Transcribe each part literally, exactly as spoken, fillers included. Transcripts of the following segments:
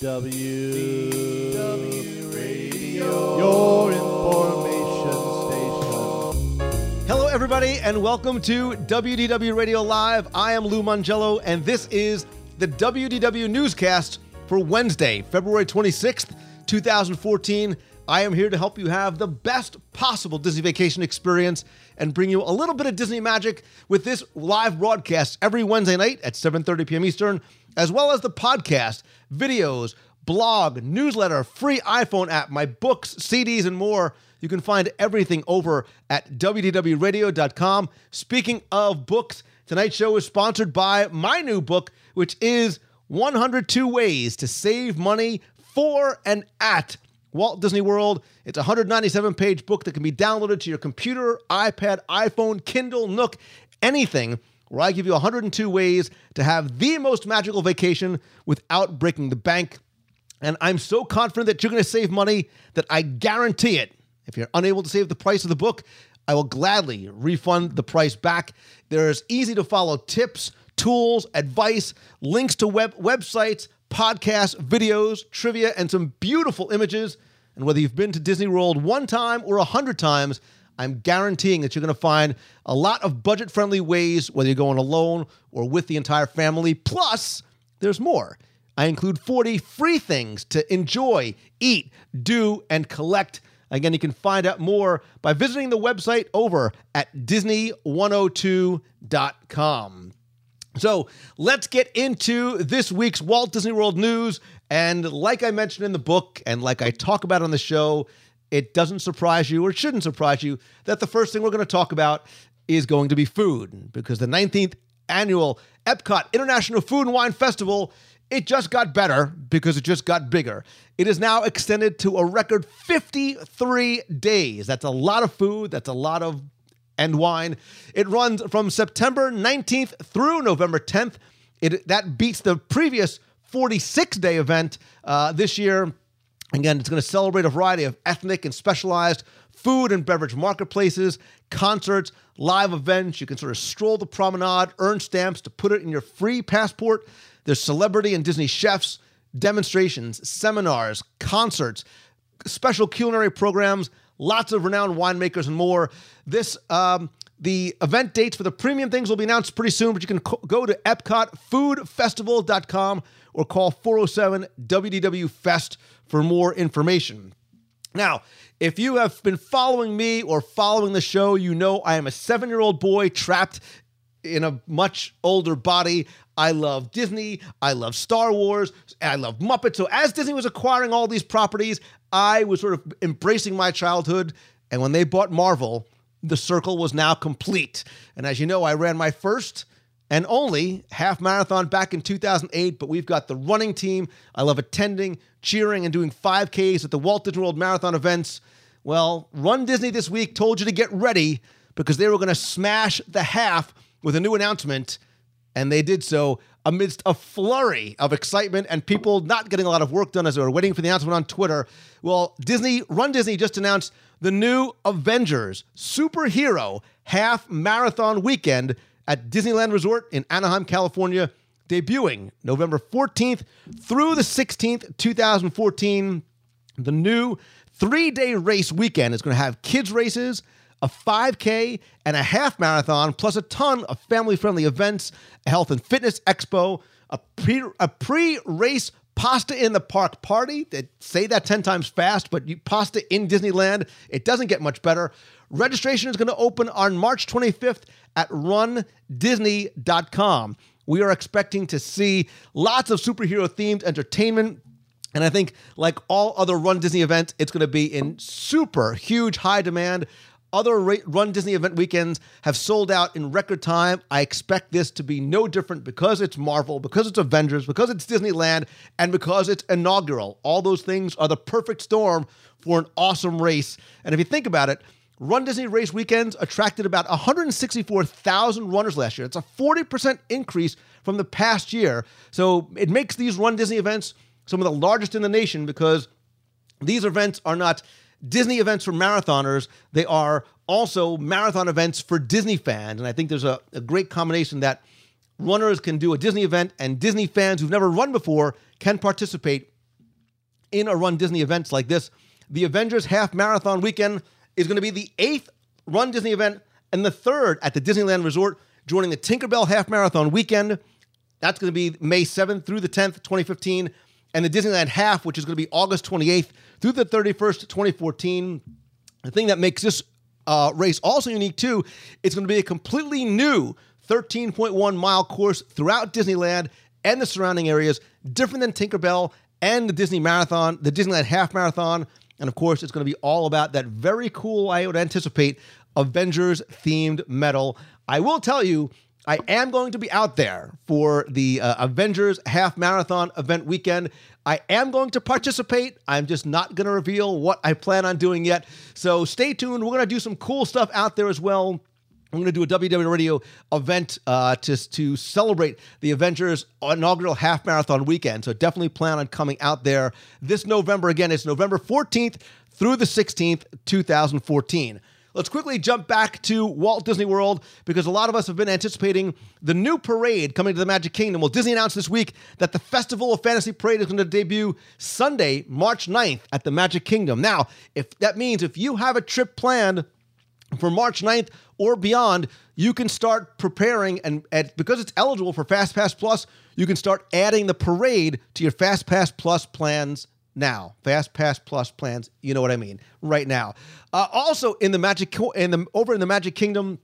W D W Radio, your information station. Hello, everybody, and welcome to W D W Radio Live. I am Lou Mongello, and this is the W D W NewsCast for Wednesday, February twenty-sixth, two thousand fourteen. I am here to help you have the best possible Disney vacation experience and bring you a little bit of Disney magic with this live broadcast every Wednesday night at seven thirty p m Eastern, as well as the podcast, videos, blog, newsletter, free iPhone app, my books, C Ds, and more. You can find everything over at W D W Radio dot com. Speaking of books, tonight's show is sponsored by my new book, which is one hundred two Ways to Save Money for and at Walt Disney World. It's a one hundred ninety-seven page book that can be downloaded to your computer, iPad, iPhone, Kindle, Nook, anything, where I give you one hundred two ways to have the most magical vacation without breaking the bank. And I'm so confident that you're going to save money that I guarantee it. If you're unable to save the price of the book, I will gladly refund the price back. There's easy-to-follow tips, tools, advice, links to web websites, podcasts, videos, trivia, and some beautiful images. And whether you've been to Disney World one time or a hundred times, I'm guaranteeing that you're going to find a lot of budget-friendly ways, whether you're going alone or with the entire family. Plus, there's more. I include forty free things to enjoy, eat, do, and collect. Again, you can find out more by visiting the website over at Disney one oh two dot com. So let's get into this week's Walt Disney World news. And like I mentioned in the book, and like I talk about on the show, it doesn't surprise you, or it shouldn't surprise you, that the first thing we're going to talk about is going to be food, because the nineteenth annual Epcot International Food and Wine Festival, it just got better because it just got bigger. It is now extended to a record fifty-three days. That's a lot of food. That's a lot of and wine. It runs from September nineteenth through November tenth. It that beats the previous forty-six day event uh, this year. Again, it's going to celebrate a variety of ethnic and specialized food and beverage marketplaces, concerts, live events. You can sort of stroll the promenade, earn stamps to put it in your free passport. There's celebrity and Disney chefs, demonstrations, seminars, concerts, special culinary programs, lots of renowned winemakers and more. This um, the event dates for the premium things will be announced pretty soon, but you can co- go to Epcot Food Festival dot com or call four oh seven W D W Fest for more information. Now, if you have been following me or following the show, you know I am a seven-year-old boy trapped in a much older body. I love Disney, I love Star Wars, I love Muppets. So as Disney was acquiring all these properties, I was sort of embracing my childhood. And when they bought Marvel, the circle was now complete. And as you know, I ran my first and only half marathon back in two thousand eight, but we've got the running team. I love attending, cheering, and doing five Ks at the Walt Disney World Marathon events. Well, Run Disney this week told you to get ready because they were going to smash the half with a new announcement, and they did so amidst a flurry of excitement and people not getting a lot of work done as they were waiting for the announcement on Twitter. Well, Disney, Run Disney just announced the new Avengers Super Hero Half Marathon Weekend at Disneyland Resort in Anaheim, California, debuting November fourteenth through the sixteenth, two thousand fourteen. The new three-day race weekend is going to have kids races, a five K, and a half marathon, plus a ton of family-friendly events, a health and fitness expo, a, pre, a pre-race pasta in the park party. They say that ten times fast, but you, pasta in Disneyland, it doesn't get much better. Registration is going to open on March twenty-fifth at run disney dot com. We are expecting to see lots of superhero-themed entertainment, and I think, like all other Run Disney events, it's going to be in super huge high demand. Other Run Disney event weekends have sold out in record time. I expect this to be no different because it's Marvel, because it's Avengers, because it's Disneyland, and because it's inaugural. All those things are the perfect storm for an awesome race. And if you think about it, Run Disney race weekends attracted about one hundred sixty-four thousand runners last year. It's a forty percent increase from the past year. So it makes these Run Disney events some of the largest in the nation because these events are not Disney events for marathoners, they are also marathon events for Disney fans. And I think there's a, a great combination that runners can do a Disney event and Disney fans who've never run before can participate in a Run Disney event like this. The Avengers Half Marathon Weekend is going to be the eighth Run Disney event and the third at the Disneyland Resort, joining the Tinkerbell Half Marathon Weekend. That's going to be May seventh through the tenth, twenty fifteen, and the Disneyland Half, which is going to be August twenty-eighth through the thirty-first, twenty fourteen. The thing that makes this uh, race also unique, too, it's going to be a completely new thirteen point one mile course throughout Disneyland and the surrounding areas, different than Tinkerbell and the Disney Marathon, the Disneyland Half Marathon. And, of course, it's going to be all about that very cool, I would anticipate, Avengers-themed medal. I will tell you, I am going to be out there for the uh, Avengers Half Marathon event weekend. I am going to participate. I'm just not going to reveal what I plan on doing yet. So stay tuned. We're going to do some cool stuff out there as well. I'm going to do a W W Radio event uh, to, to celebrate the Avengers inaugural half marathon weekend. So definitely plan on coming out there this November. Again, it's November fourteenth through the sixteenth, two thousand fourteen. Let's quickly jump back to Walt Disney World, because a lot of us have been anticipating the new parade coming to the Magic Kingdom. Well, Disney announced this week that the Festival of Fantasy Parade is going to debut Sunday, March ninth at the Magic Kingdom. Now, if that means if you have a trip planned for March ninth or beyond, you can start preparing, and, and because it's eligible for FastPass Plus, you can start adding the parade to your FastPass Plus plans now. FastPass Plus plans, you know what I mean, right now. Uh, also, in the Magic, in the over in the Magic Kingdom,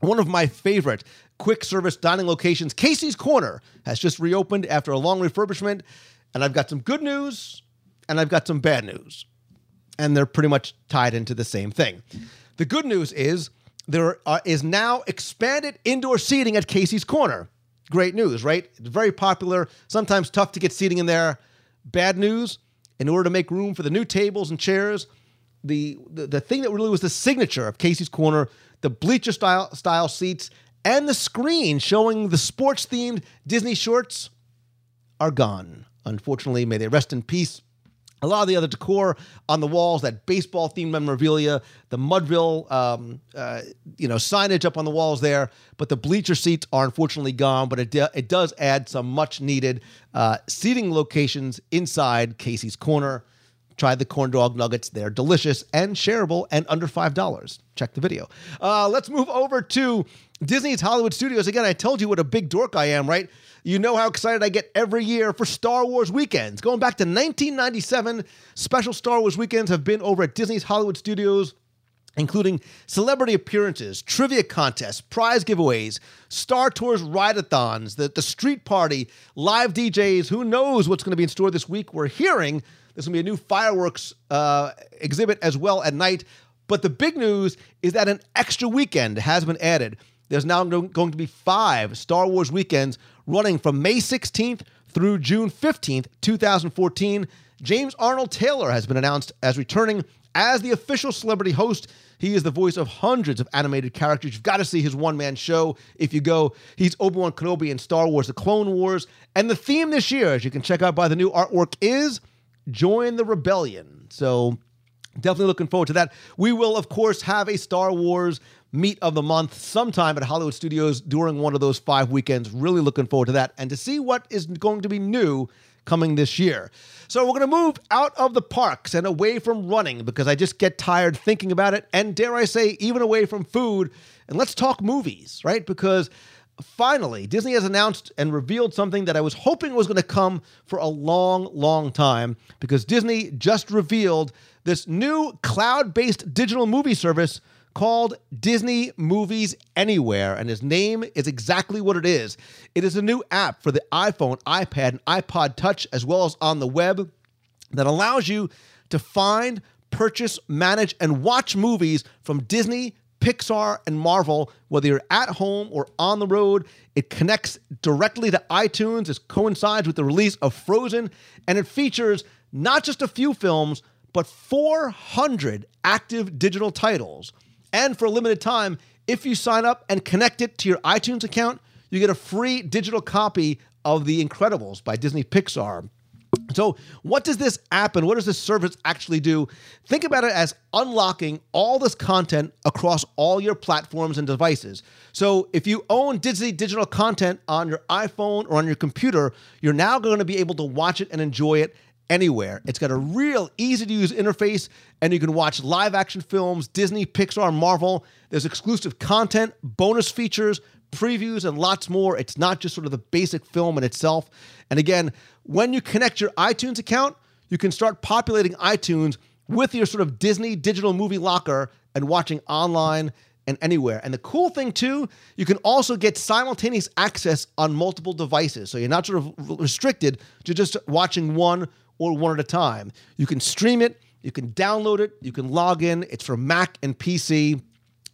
one of my favorite quick service dining locations, Casey's Corner, has just reopened after a long refurbishment, and I've got some good news, and I've got some bad news, and they're pretty much tied into the same thing. The good news is there are, is now expanded indoor seating at Casey's Corner. Great news, right? It's very popular, sometimes tough to get seating in there. Bad news, in order to make room for the new tables and chairs, the, the, the thing that really was the signature of Casey's Corner, the bleacher style, style seats and the screen showing the sports-themed Disney shorts are gone. Unfortunately, may they rest in peace. A lot of the other decor on the walls, that baseball-themed memorabilia, the Mudville, um, uh, you know, signage up on the walls there, but the bleacher seats are unfortunately gone. But it do, it does add some much-needed uh, seating locations inside Casey's Corner. Try the corn dog nuggets; they're delicious and shareable, and under five dollars. Check the video. Uh, let's move over to Disney's Hollywood Studios. Again, I told you what a big dork I am, right? You know how excited I get every year for Star Wars Weekends. Going back to nineteen ninety-seven, special Star Wars Weekends have been over at Disney's Hollywood Studios, including celebrity appearances, trivia contests, prize giveaways, Star Tours ride-a-thons, the, the street party, live D Js. Who knows what's going to be in store this week? We're hearing there's going to be a new fireworks uh, exhibit as well at night. But the big news is that an extra weekend has been added. There's now going to be five Star Wars weekends running from May sixteenth through June fifteenth, two thousand fourteen. James Arnold Taylor has been announced as returning as the official celebrity host. He is the voice of hundreds of animated characters. You've got to see his one-man show if you go. He's Obi-Wan Kenobi in Star Wars The Clone Wars. And the theme this year, as you can check out by the new artwork, is Join the Rebellion. So definitely looking forward to that. We will, of course, have a Star Wars meet of the month sometime at Hollywood Studios during one of those five weekends. Really looking forward to that and to see what is going to be new coming this year. So we're going to move out of the parks and away from running, because I just get tired thinking about it, and dare I say, even away from food. And let's talk movies, right? Because finally, Disney has announced and revealed something that I was hoping was going to come for a long, long time, because Disney just revealed this new cloud-based digital movie service called Disney Movies Anywhere, and its name is exactly what it is. It is a new app for the iPhone, iPad, and iPod Touch, as well as on the web, that allows you to find, purchase, manage, and watch movies from Disney, Pixar, and Marvel, whether you're at home or on the road. It connects directly to iTunes. It coincides with the release of Frozen, and it features not just a few films, but four hundred active digital titles. And for a limited time, if you sign up and connect it to your iTunes account, you get a free digital copy of The Incredibles by Disney Pixar. So what does this app and what does this service actually do? Think about it as unlocking all this content across all your platforms and devices. So if you own Disney digital content on your iPhone or on your computer, you're now going to be able to watch it and enjoy it Anywhere. It's got a real easy-to-use interface, and you can watch live-action films, Disney, Pixar, Marvel. There's exclusive content, bonus features, previews, and lots more. It's not just sort of the basic film in itself. And again, when you connect your iTunes account, you can start populating iTunes with your sort of Disney digital movie locker and watching online and anywhere. And the cool thing, too, you can also get simultaneous access on multiple devices. So you're not sort of restricted to just watching one or one at a time. You can stream it, you can download it, you can log in. It's for Mac and P C.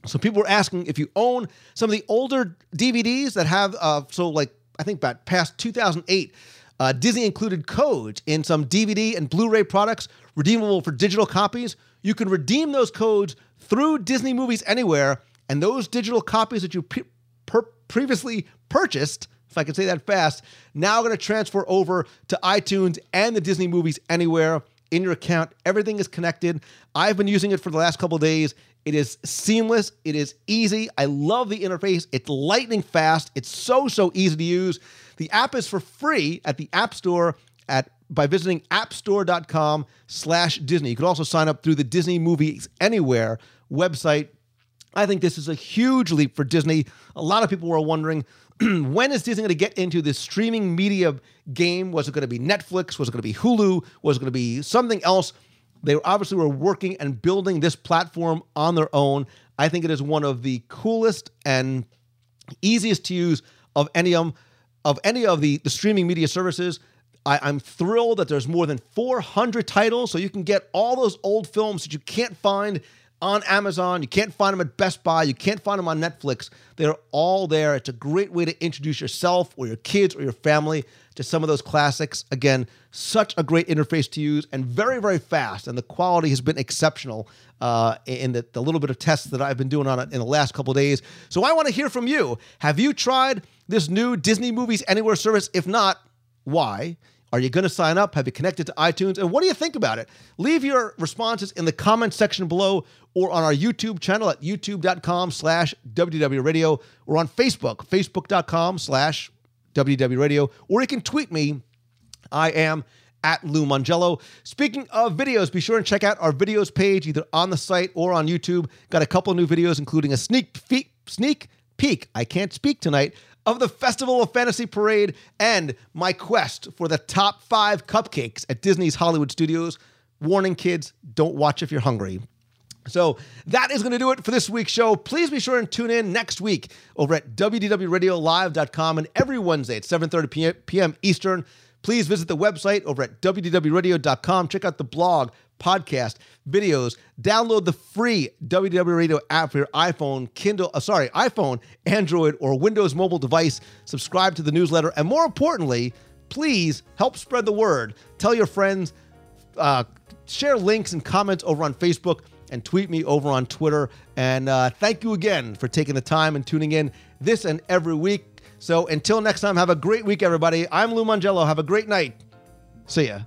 So people were asking if you own some of the older D V Ds that have, uh, so like, I think about past two thousand eight, uh, Disney included codes in some D V D and Blu-ray products redeemable for digital copies. You can redeem those codes through Disney Movies Anywhere, and those digital copies that you pre- per- previously purchased, if I can say that fast, now going to transfer over to iTunes and the Disney Movies Anywhere in your account. Everything is connected. I've been using it for the last couple of days. It is seamless. It is easy. I love the interface. It's lightning fast. It's so, so easy to use. The app is for free at the App Store at by visiting appstore.com slash Disney. You can also sign up through the Disney Movies Anywhere website. I think this is a huge leap for Disney. A lot of people were wondering, when is Disney going to get into this streaming media game? Was it going to be Netflix? Was it going to be Hulu? Was it going to be something else? They obviously were working and building this platform on their own. I think it is one of the coolest and easiest to use of any of, of, any of the, the streaming media services. I, I'm thrilled that there's more than four hundred titles, so you can get all those old films that you can't find on Amazon, you can't find them at Best Buy, you can't find them on Netflix. They're all there. It's a great way to introduce yourself or your kids or your family to some of those classics. Again, such a great interface to use and very, very fast. And the quality has been exceptional uh, in the, the little bit of tests that I've been doing on it in the last couple of days. So I want to hear from you. Have you tried this new Disney Movies Anywhere service? If not, why? Are you going to sign up? Have you connected to iTunes? And what do you think about it? Leave your responses in the comments section below or on our YouTube channel at youtube.com slash WDWRadio or on Facebook, facebook.com slash WDWRadio. Or you can tweet me. I am at Lou Mongello. Speaking of videos, be sure and check out our videos page either on the site or on YouTube. Got a couple of new videos, including a sneak peek, sneak peek. I can't speak tonight. Of the Festival of Fantasy Parade and my quest for the top five cupcakes at Disney's Hollywood Studios. Warning, kids, don't watch if you're hungry. So that is going to do it for this week's show. Please be sure and tune in next week over at W D W Radio Live dot com and every Wednesday at seven thirty p m Eastern. Please visit the website over at W D W Radio dot com. Check out the blog, podcast, videos. Download the free W D W Radio app for your iPhone, Kindle, uh, sorry, iPhone, Android, or Windows mobile device. Subscribe to the newsletter. And more importantly, please help spread the word. Tell your friends, uh, share links and comments over on Facebook, and tweet me over on Twitter. And uh, thank you again for taking the time and tuning in this and every week. So until next time, have a great week, everybody. I'm Lou Mongello. Have a great night. See ya.